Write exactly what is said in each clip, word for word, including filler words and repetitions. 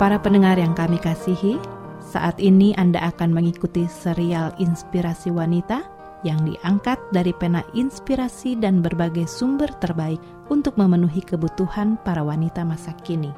Para pendengar yang kami kasihi, saat ini Anda akan mengikuti serial Inspirasi Wanita yang diangkat dari pena inspirasi dan berbagai sumber terbaik untuk memenuhi kebutuhan para wanita masa kini.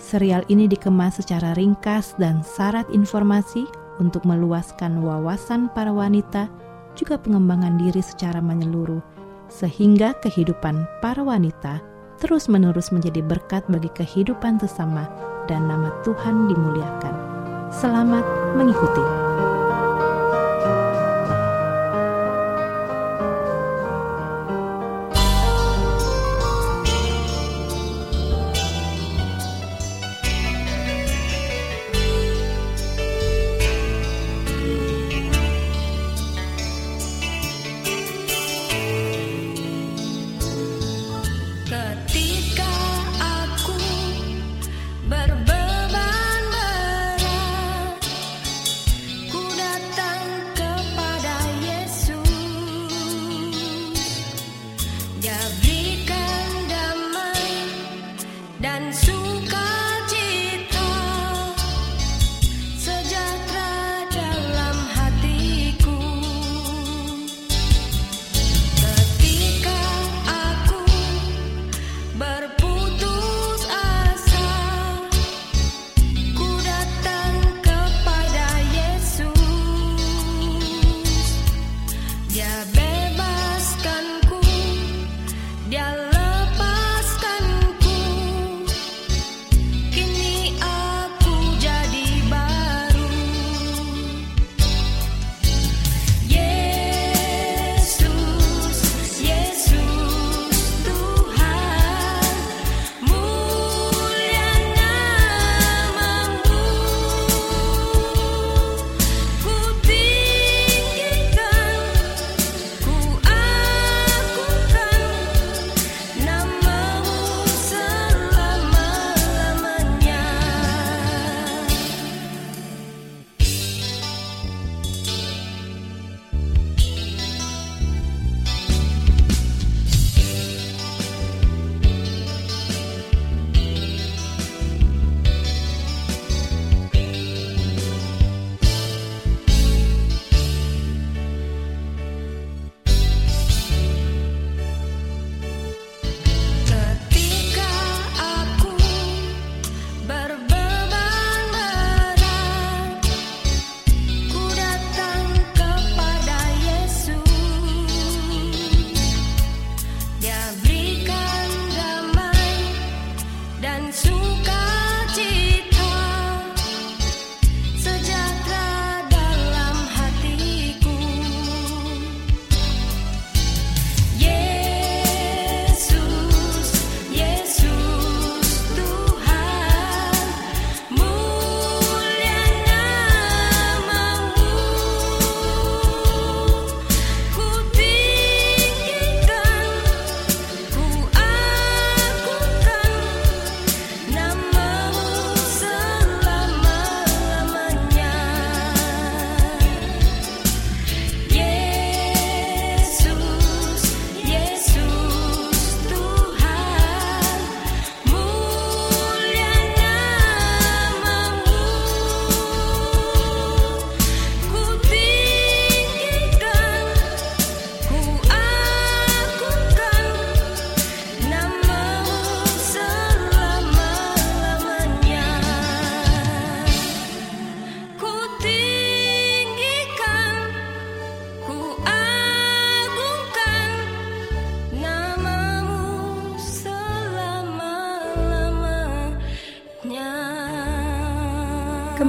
Serial ini dikemas secara ringkas dan syarat informasi untuk meluaskan wawasan para wanita, juga pengembangan diri secara menyeluruh, sehingga kehidupan para wanita terus-menerus menjadi berkat bagi kehidupan sesama dan nama Tuhan dimuliakan. Selamat mengikuti. Ku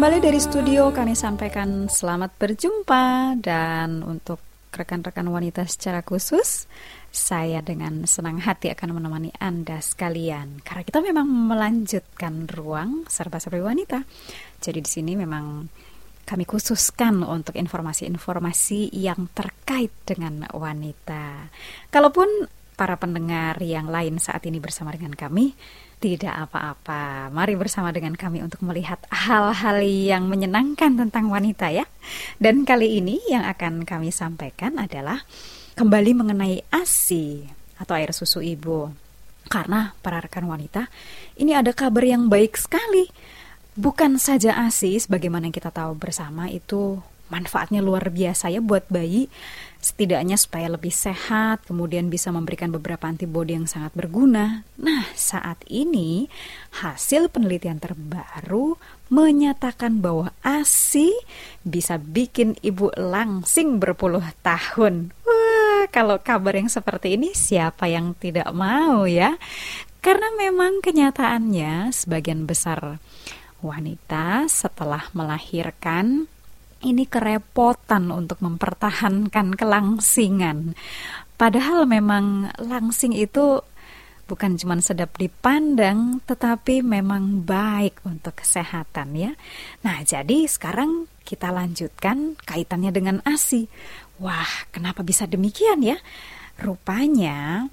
Kembali dari studio kami sampaikan selamat berjumpa, dan untuk rekan-rekan wanita secara khusus, saya dengan senang hati akan menemani Anda sekalian karena kita memang melanjutkan ruang serba-serbi wanita. Jadi di sini memang kami khususkan untuk informasi-informasi yang terkait dengan wanita. Kalaupun para pendengar yang lain saat ini bersama dengan kami, tidak apa-apa. Mari bersama dengan kami untuk melihat hal-hal yang menyenangkan tentang wanita ya. Dan kali ini yang akan kami sampaikan adalah kembali mengenai ASI atau air susu ibu. Karena para rekan wanita, ini ada kabar yang baik sekali. Bukan saja ASI, sebagaimana yang kita tahu bersama itu manfaatnya luar biasa ya buat bayi. Setidaknya supaya lebih sehat, kemudian bisa memberikan beberapa antibodi yang sangat berguna. Nah, saat ini hasil penelitian terbaru menyatakan bahwa ASI bisa bikin ibu langsing berpuluh tahun. Wah, kalau kabar yang seperti ini siapa yang tidak mau ya? Karena memang kenyataannya sebagian besar wanita setelah melahirkan ini kerepotan untuk mempertahankan kelangsingan. Padahal memang langsing itu bukan cuma sedap dipandang, tetapi memang baik untuk kesehatan ya. Nah, jadi sekarang kita lanjutkan kaitannya dengan ASI. Wah, kenapa bisa demikian ya? Rupanya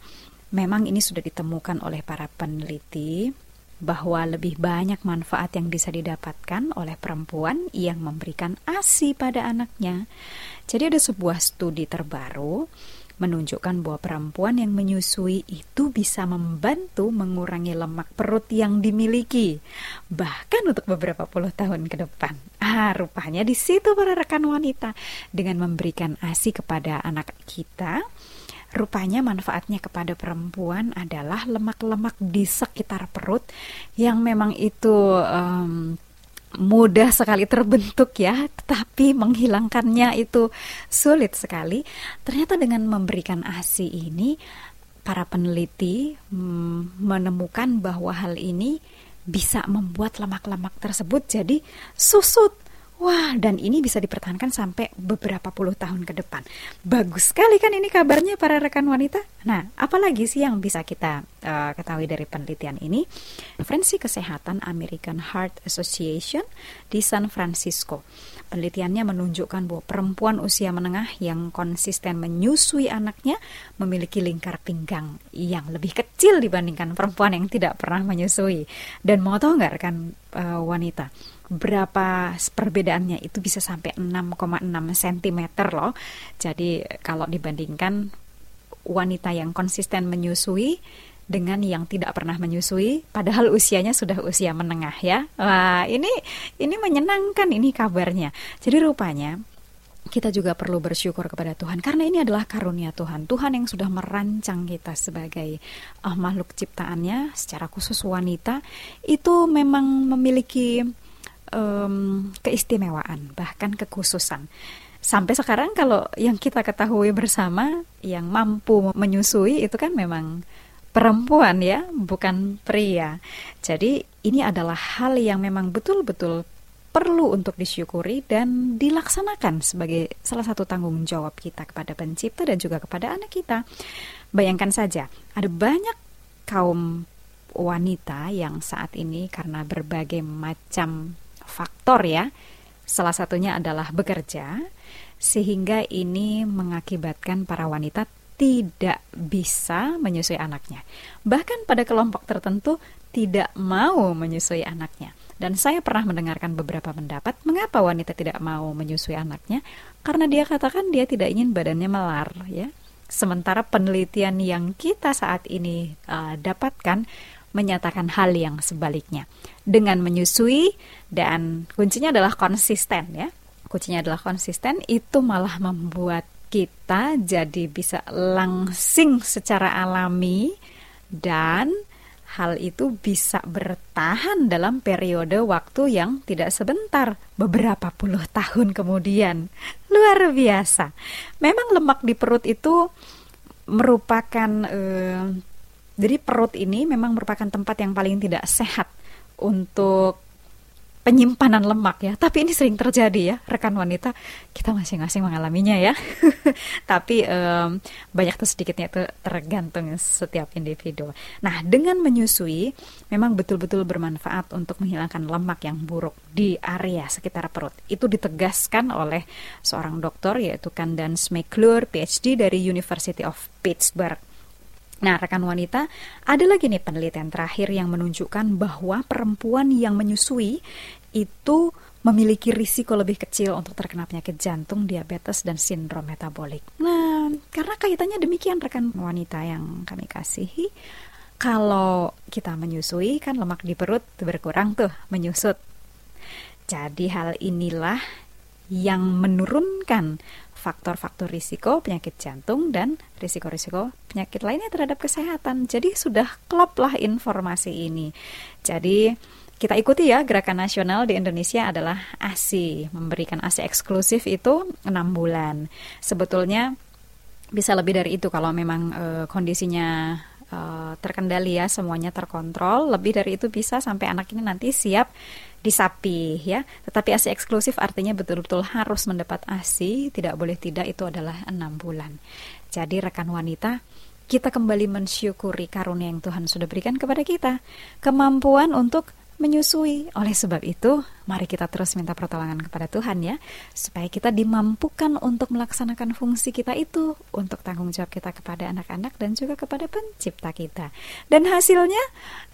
memang ini sudah ditemukan oleh para peneliti bahwa lebih banyak manfaat yang bisa didapatkan oleh perempuan yang memberikan ASI pada anaknya. Jadi ada sebuah studi terbaru menunjukkan bahwa perempuan yang menyusui itu bisa membantu mengurangi lemak perut yang dimiliki, bahkan untuk beberapa puluh tahun ke depan. Ah, rupanya di situ para rekan wanita, dengan memberikan ASI kepada anak kita, rupanya manfaatnya kepada perempuan adalah lemak-lemak di sekitar perut yang memang itu um, mudah sekali terbentuk ya, tetapi menghilangkannya itu sulit sekali. Ternyata dengan memberikan ASI ini, para peneliti hmm, menemukan bahwa hal ini bisa membuat lemak-lemak tersebut jadi susut. Wah, dan ini bisa dipertahankan sampai beberapa puluh tahun ke depan. Bagus sekali kan ini kabarnya para rekan wanita. Nah, apalagi sih yang bisa kita uh, ketahui dari penelitian ini? Konferensi Kesehatan American Heart Association di San Francisco. Penelitiannya menunjukkan bahwa perempuan usia menengah yang konsisten menyusui anaknya memiliki lingkar pinggang yang lebih kecil dibandingkan perempuan yang tidak pernah menyusui. Dan mau tahu nggak rekan uh, wanita? Berapa perbedaannya? Itu bisa sampai enam koma enam sentimeter loh. Jadi kalau dibandingkan wanita yang konsisten menyusui dengan yang tidak pernah menyusui, padahal usianya sudah usia menengah ya. Wah, ini ini menyenangkan ini kabarnya. Jadi rupanya kita juga perlu bersyukur kepada Tuhan, karena ini adalah karunia Tuhan. Tuhan yang sudah merancang kita sebagai uh, makhluk ciptaannya, secara khusus wanita itu memang memiliki Um, keistimewaan, bahkan kekhususan. Sampai sekarang kalau yang kita ketahui bersama, yang mampu menyusui itu kan memang perempuan ya, bukan pria. Jadi ini adalah hal yang memang betul-betul perlu untuk disyukuri dan dilaksanakan sebagai salah satu tanggung jawab kita kepada Pencipta dan juga kepada anak kita. Bayangkan saja, ada banyak kaum wanita yang saat ini karena berbagai macam faktor ya, salah satunya adalah bekerja, sehingga ini mengakibatkan para wanita tidak bisa menyusui anaknya, bahkan pada kelompok tertentu tidak mau menyusui anaknya. Dan saya pernah mendengarkan beberapa pendapat mengapa wanita tidak mau menyusui anaknya, karena dia katakan dia tidak ingin badannya melar ya. Sementara penelitian yang kita saat ini uh, dapatkan menyatakan hal yang sebaliknya. Dengan menyusui, dan kuncinya adalah konsisten ya. Kuncinya adalah konsisten, itu malah membuat kita jadi bisa langsing secara alami, dan hal itu bisa bertahan dalam periode waktu yang tidak sebentar, beberapa puluh tahun kemudian. Luar biasa. Memang lemak di perut itu merupakan eh, jadi perut ini memang merupakan tempat yang paling tidak sehat untuk penyimpanan lemak ya. Tapi ini sering terjadi ya, rekan wanita, kita masing-masing mengalaminya ya. Tapi um, banyak atau sedikitnya itu tergantung setiap individu. Nah, dengan menyusui memang betul-betul bermanfaat untuk menghilangkan lemak yang buruk di area sekitar perut. Itu ditegaskan oleh seorang dokter yaitu Candance McClure, P H D dari University of Pittsburgh. Nah, rekan wanita, ada lagi nih penelitian terakhir yang menunjukkan bahwa perempuan yang menyusui itu memiliki risiko lebih kecil untuk terkena penyakit jantung, diabetes, dan sindrom metabolik. Nah, karena kaitannya demikian, rekan wanita yang kami kasihi, kalau kita menyusui kan lemak di perut berkurang tuh, menyusut. Jadi hal inilah yang menurunkan faktor-faktor risiko penyakit jantung dan risiko-risiko penyakit lainnya terhadap kesehatan. Jadi sudah klop lah informasi ini. Jadi kita ikuti ya, gerakan nasional di Indonesia adalah A S I, memberikan A S I eksklusif itu enam bulan. Sebetulnya bisa lebih dari itu kalau memang e, kondisinya e, terkendali ya, semuanya terkontrol. Lebih dari itu bisa sampai anak ini nanti siap disapi ya. Tetapi A S I eksklusif artinya betul-betul harus mendapat A S I, tidak boleh tidak, itu adalah enam bulan. Jadi rekan wanita, kita kembali mensyukuri karunia yang Tuhan sudah berikan kepada kita, kemampuan untuk menyusui. Oleh sebab itu, mari kita terus minta pertolongan kepada Tuhan ya, supaya kita dimampukan untuk melaksanakan fungsi kita itu, untuk tanggung jawab kita kepada anak-anak dan juga kepada pencipta kita. Dan hasilnya,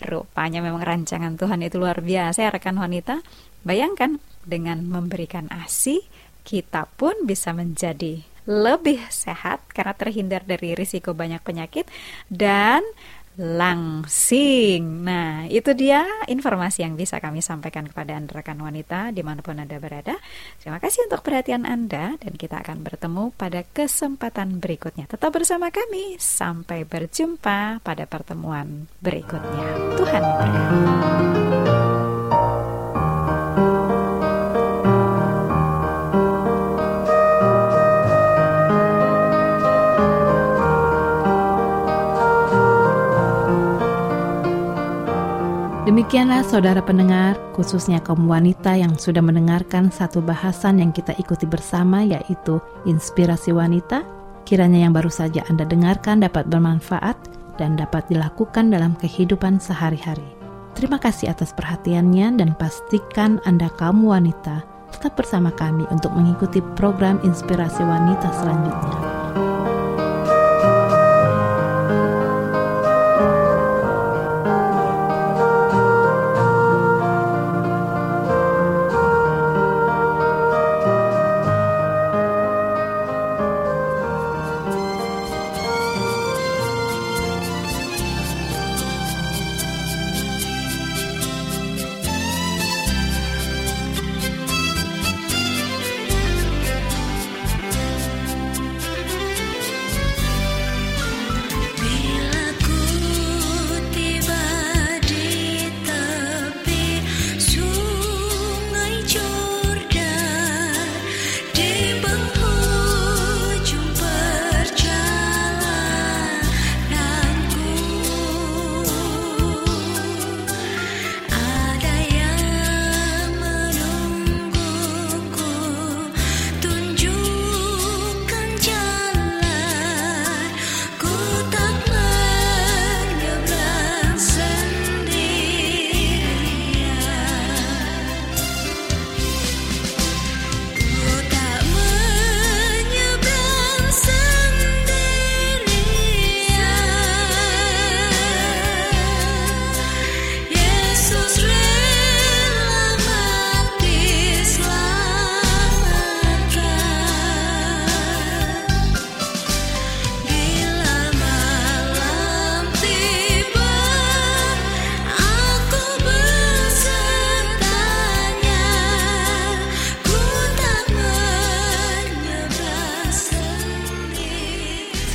rupanya memang rancangan Tuhan itu luar biasa ya rekan wanita. Bayangkan, dengan memberikan A S I, kita pun bisa menjadi lebih sehat karena terhindar dari risiko banyak penyakit dan langsing. Nah, itu dia informasi yang bisa kami sampaikan kepada Anda rekan wanita dimanapun Anda berada. Terima kasih untuk perhatian Anda, dan kita akan bertemu pada kesempatan berikutnya. Tetap bersama kami, sampai berjumpa pada pertemuan berikutnya. Tuhan memberkati. Demikianlah saudara pendengar, khususnya kaum wanita yang sudah mendengarkan satu bahasan yang kita ikuti bersama, yaitu Inspirasi Wanita. Kiranya yang baru saja Anda dengarkan dapat bermanfaat dan dapat dilakukan dalam kehidupan sehari-hari. Terima kasih atas perhatiannya, dan pastikan Anda kaum wanita tetap bersama kami untuk mengikuti program Inspirasi Wanita selanjutnya.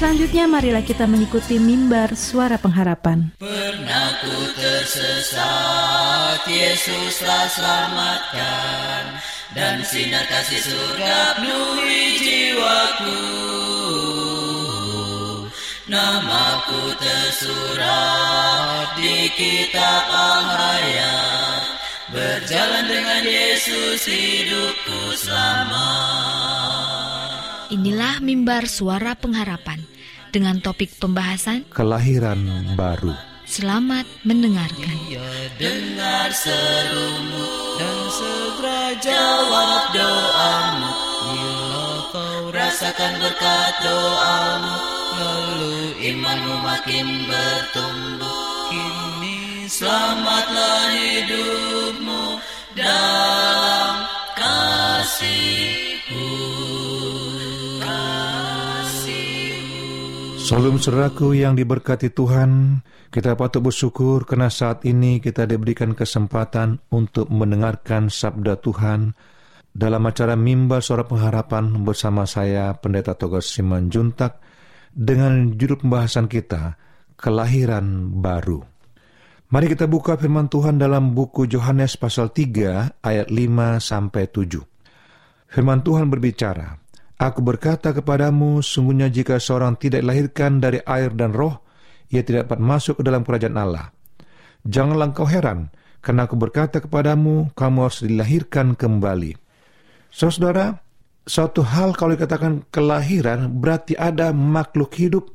Selanjutnya marilah kita mengikuti mimbar suara pengharapan. Pernah ku tersesat, Yesuslah selamatkan, dan sinar kasih surga penuhi jiwaku. Namaku tersurat di kitab al-hayat, Berjalan dengan Yesus hidupku selamat. Inilah mimbar suara pengharapan dengan topik pembahasan kelahiran baru. Selamat mendengarkan. Dia dengar serumu dan segera jawab doamu. Bila kau rasakan berkat doamu, lalu imanmu makin bertumbuh. Kini selamatlah hidupmu dalam kasihku. Salam saudaraku yang diberkati Tuhan, kita patut bersyukur karena saat ini kita diberikan kesempatan untuk mendengarkan sabda Tuhan dalam acara Mimbar Suara Pengharapan bersama saya, Pendeta Togar Simanjuntak, dengan judul pembahasan kita, Kelahiran Baru. Mari kita buka firman Tuhan dalam buku Yohanes pasal tiga ayat lima sampai tujuh. Firman Tuhan berbicara, Aku berkata kepadamu, sungguhnya jika seorang tidak dilahirkan dari air dan roh, ia tidak dapat masuk ke dalam kerajaan Allah. Janganlah engkau heran, karena aku berkata kepadamu, kamu harus dilahirkan kembali. Saudara, suatu hal kalau dikatakan kelahiran, berarti ada makhluk hidup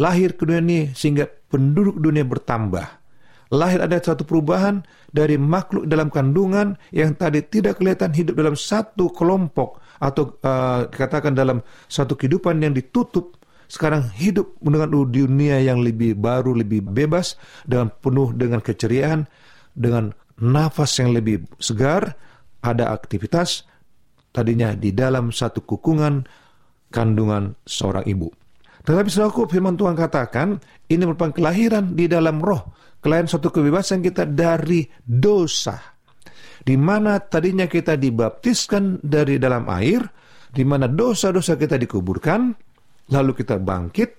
lahir ke dunia ini, sehingga penduduk dunia bertambah. Lahir ada suatu perubahan dari makhluk dalam kandungan yang tadi tidak kelihatan hidup dalam satu kelompok, atau uh, katakan dalam satu kehidupan yang ditutup, sekarang hidup dengan dunia yang lebih baru, lebih bebas, dan penuh dengan keceriaan, dengan nafas yang lebih segar, ada aktivitas, tadinya di dalam satu kukungan kandungan seorang ibu. Tetapi saudaraku, firman Tuhan katakan, ini merupakan kelahiran di dalam roh, kelahiran suatu kebebasan kita dari dosa. Di mana tadinya kita dibaptiskan dari dalam air, di mana dosa-dosa kita dikuburkan, lalu kita bangkit,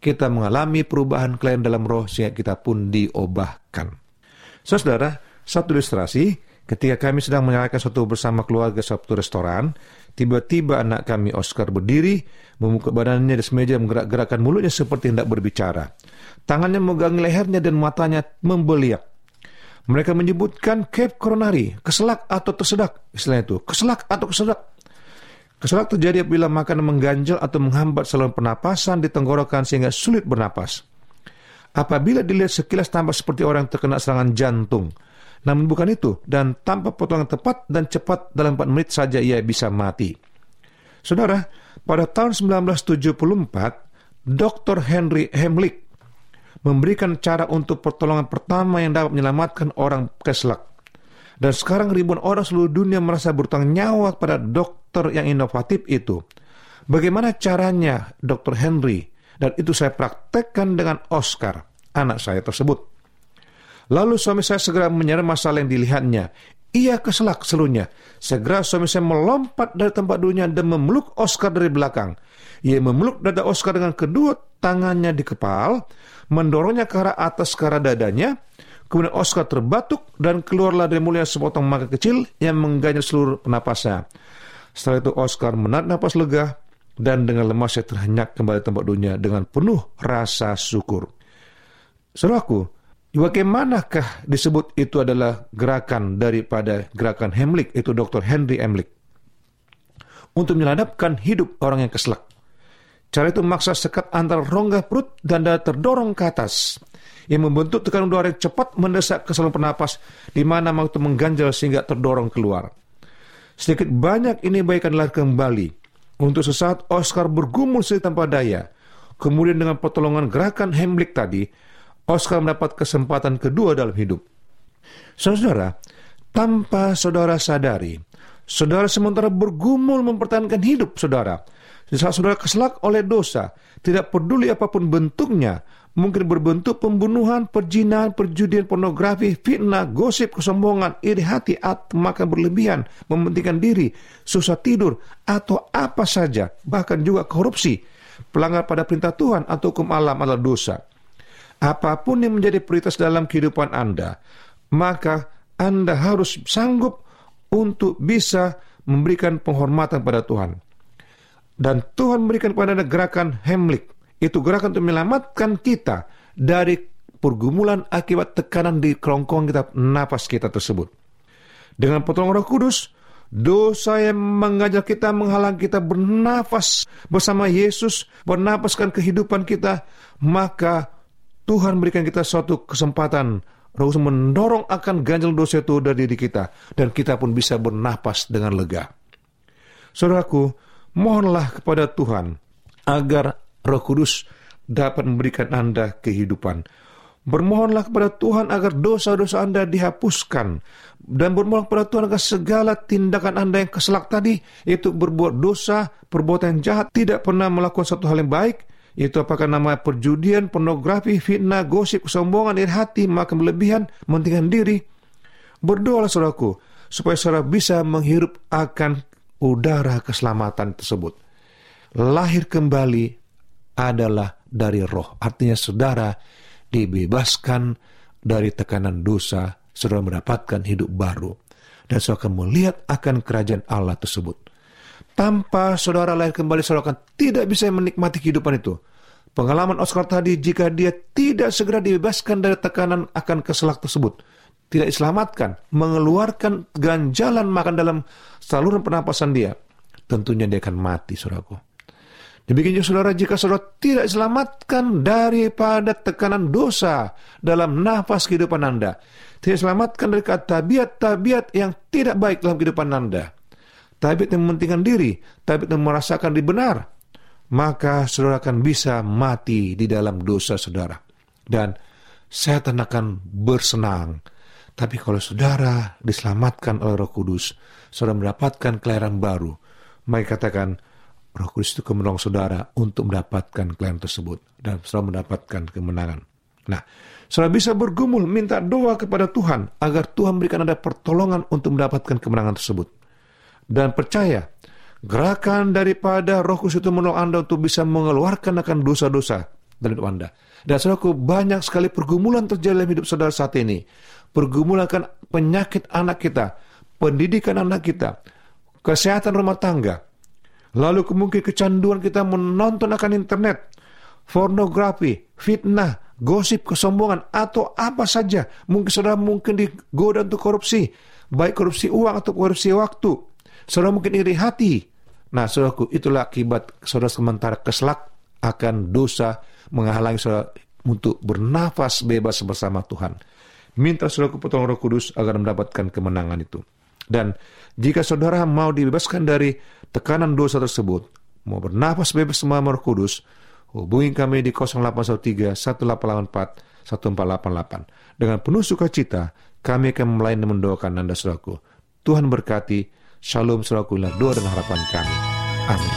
kita mengalami perubahan kelahiran dalam roh, sehingga kita pun diobahkan. So, saudara, satu ilustrasi, ketika kami sedang menyalakan suatu bersama keluarga suatu restoran, tiba-tiba anak kami Oscar berdiri, membuka badannya di meja, menggerak-gerakkan mulutnya seperti hendak berbicara. Tangannya memegang lehernya dan matanya membeliak. Mereka menyebutkan cap coronary, keselak atau tersedak, istilahnya itu, keselak atau tersedak. Keselak terjadi apabila makanan mengganjal atau menghambat saluran pernapasan di tenggorokan sehingga sulit bernapas. Apabila dilihat sekilas tampak seperti orang terkena serangan jantung, namun bukan itu, dan tanpa potongan tepat dan cepat dalam empat menit saja ia bisa mati. Saudara, pada tahun sembilan belas tujuh puluh empat, doktor Henry Heimlich memberikan cara untuk pertolongan pertama yang dapat menyelamatkan orang keselak. Dan sekarang ribuan orang seluruh dunia merasa berutang nyawa kepada dokter yang inovatif itu. Bagaimana caranya, dokter Henry? Dan itu saya praktekkan dengan Oscar, anak saya tersebut. Lalu suami saya segera menyadari masalah yang dilihatnya. Ia keselak, serunya. Segera suami saya melompat dari tempat duduknya dan memeluk Oscar dari belakang. Ia memeluk dada Oscar dengan kedua tangannya di kepal, mendorongnya ke arah atas ke arah dadanya. Kemudian Oscar terbatuk dan keluarlah dari mulutnya sepotong mangga kecil yang mengganjal seluruh napasnya. Setelah itu Oscar menarik napas lega dan dengan lemasnya terhenyak kembali tempat duduknya dengan penuh rasa syukur. Saudaraku, bagaimanakah disebut itu adalah gerakan daripada gerakan Heimlich, itu dokter Henry Heimlich, untuk menyelamatkan hidup orang yang keselak. Cara itu memaksa sekat antara rongga perut dan dada terdorong ke atas, yang membentuk tekanan udara yang cepat mendesak ke saluran pernapas, di mana mau itu mengganjal sehingga terdorong keluar. Sedikit banyak ini baikkanlah kembali. Untuk sesaat Oscar bergumul sendiri tanpa daya. Kemudian dengan pertolongan gerakan Heimlich tadi, Oscar mendapat kesempatan kedua dalam hidup. Saudara, tanpa saudara sadari, saudara sementara bergumul mempertahankan hidup saudara. Saat saudara keselak oleh dosa, tidak peduli apapun bentuknya, mungkin berbentuk pembunuhan, perjinahan, perjudian, pornografi, fitnah, gosip, kesombongan, iri hati, atau makan berlebihan, mementingkan diri, susah tidur, atau apa saja, bahkan juga korupsi, pelanggar pada perintah Tuhan atau hukum alam adalah dosa. Apapun yang menjadi prioritas dalam kehidupan Anda, maka Anda harus sanggup untuk bisa memberikan penghormatan pada Tuhan. Dan Tuhan memberikan kepada Anda gerakan Heimlich. Itu gerakan untuk menyelamatkan kita dari pergumulan akibat tekanan di kerongkongan kita, napas kita tersebut. Dengan pertolongan Roh Kudus, dosa yang mengganjal kita, menghalang kita bernafas bersama Yesus, bernafaskan kehidupan kita, maka Tuhan berikan kita suatu kesempatan. Roh Kudus mendorong akan ganjal dosa itu dari diri kita, dan kita pun bisa bernafas dengan lega. Saudaraku, mohonlah kepada Tuhan agar Roh Kudus dapat memberikan Anda kehidupan. Bermohonlah kepada Tuhan agar dosa-dosa Anda dihapuskan. Dan bermohon kepada Tuhan agar segala tindakan Anda yang keselak tadi, yaitu berbuat dosa, perbuatan jahat, tidak pernah melakukan satu hal yang baik, yaitu apakah namanya perjudian, pornografi, fitnah, gosip, kesombongan, iri hati, makan berlebihan, mementingkan diri. Berdoalah saudaraku, supaya saudara bisa menghirup akan udara keselamatan tersebut. Lahir kembali adalah dari roh. Artinya saudara dibebaskan dari tekanan dosa, saudara mendapatkan hidup baru, dan saudara akan melihat akan kerajaan Allah tersebut. Tanpa saudara lahir kembali, saudara akan tidak bisa menikmati kehidupan itu. Pengalaman Oscar tadi, jika dia tidak segera dibebaskan dari tekanan akan keselak tersebut, tidak diselamatkan, mengeluarkan ganjalan makan dalam saluran pernapasan dia, tentunya dia akan mati, saudaraku. Demikian juga saudara, jika saudara tidak diselamatkan daripada tekanan dosa dalam nafas kehidupan Anda, tidak diselamatkan dari tabiat-tabiat yang tidak baik dalam kehidupan Anda, tabiat yang mementingkan diri, tabiat yang merasakan dibenar, maka saudara akan bisa mati di dalam dosa saudara, dan setan akan bersenang. Tapi kalau saudara diselamatkan oleh Roh Kudus, saudara mendapatkan kelahiran baru, maka katakan, Roh Kudus itu menolong saudara untuk mendapatkan klaim tersebut, dan saudara mendapatkan kemenangan. Nah, saudara bisa bergumul, minta doa kepada Tuhan agar Tuhan berikan Anda pertolongan untuk mendapatkan kemenangan tersebut. Dan percaya, gerakan daripada Roh Kudus itu menolong Anda untuk bisa mengeluarkan akan dosa-dosa dari hidup Anda. Dan saudaraku, banyak sekali pergumulan terjadi dalam hidup saudara saat ini. Pergumulan akan penyakit anak kita, pendidikan anak kita, kesehatan rumah tangga, lalu kemungkinan kecanduan kita menonton akan internet, pornografi, fitnah, gosip, kesombongan, atau apa saja. Mungkin saudara mungkin digoda untuk korupsi, baik korupsi uang atau korupsi waktu. Saudara mungkin iri hati. Nah, saudaraku, itulah akibat saudara sementara keselak akan dosa menghalangi saudara untuk bernafas bebas bersama Tuhan. Minta saudaraku pertolongan Roh Kudus agar mendapatkan kemenangan itu. Dan jika saudara mau dibebaskan dari tekanan dosa tersebut, mau bernafas bebas sama Roh Kudus, hubungi kami di nol delapan satu tiga, satu delapan delapan empat, satu empat delapan delapan. Dengan penuh sukacita, kami akan melayani dan mendoakan Anda, saudaraku. Tuhan berkati. Shalom, saudaraku, inilah doa dan harapan kami. Amin.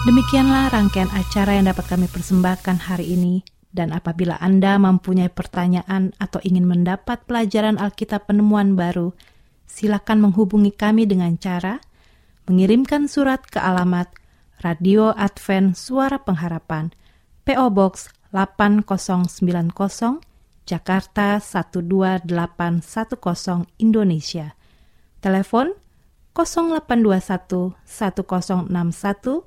Demikianlah rangkaian acara yang dapat kami persembahkan hari ini. Dan apabila Anda mempunyai pertanyaan atau ingin mendapat pelajaran Alkitab Penemuan Baru, silakan menghubungi kami dengan cara mengirimkan surat ke alamat Radio Advent Suara Pengharapan, P O Box delapan nol sembilan nol, Jakarta satu dua delapan satu nol, Indonesia. Telepon nol delapan dua satu satu nol enam satu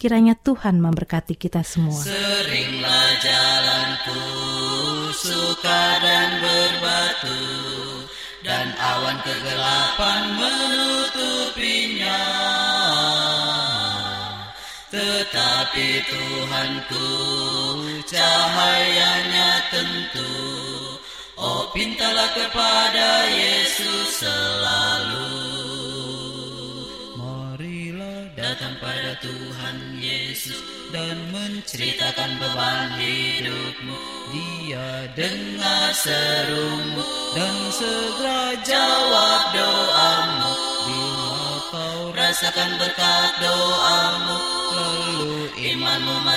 Kiranya Tuhan memberkati kita semua. Seringlah jalanku suka dan berbatu, dan awan kegelapan menutupinya. Tetapi Tuhanku cahayanya tentu. Oh, pintalah kepada Yesus selalu. Datang pada Tuhan Yesus dan menceritakan beban hidupmu. Dia dengar serumu dan segera jawab doamu. Bila kau rasakan berkat doamu, lalu imanmu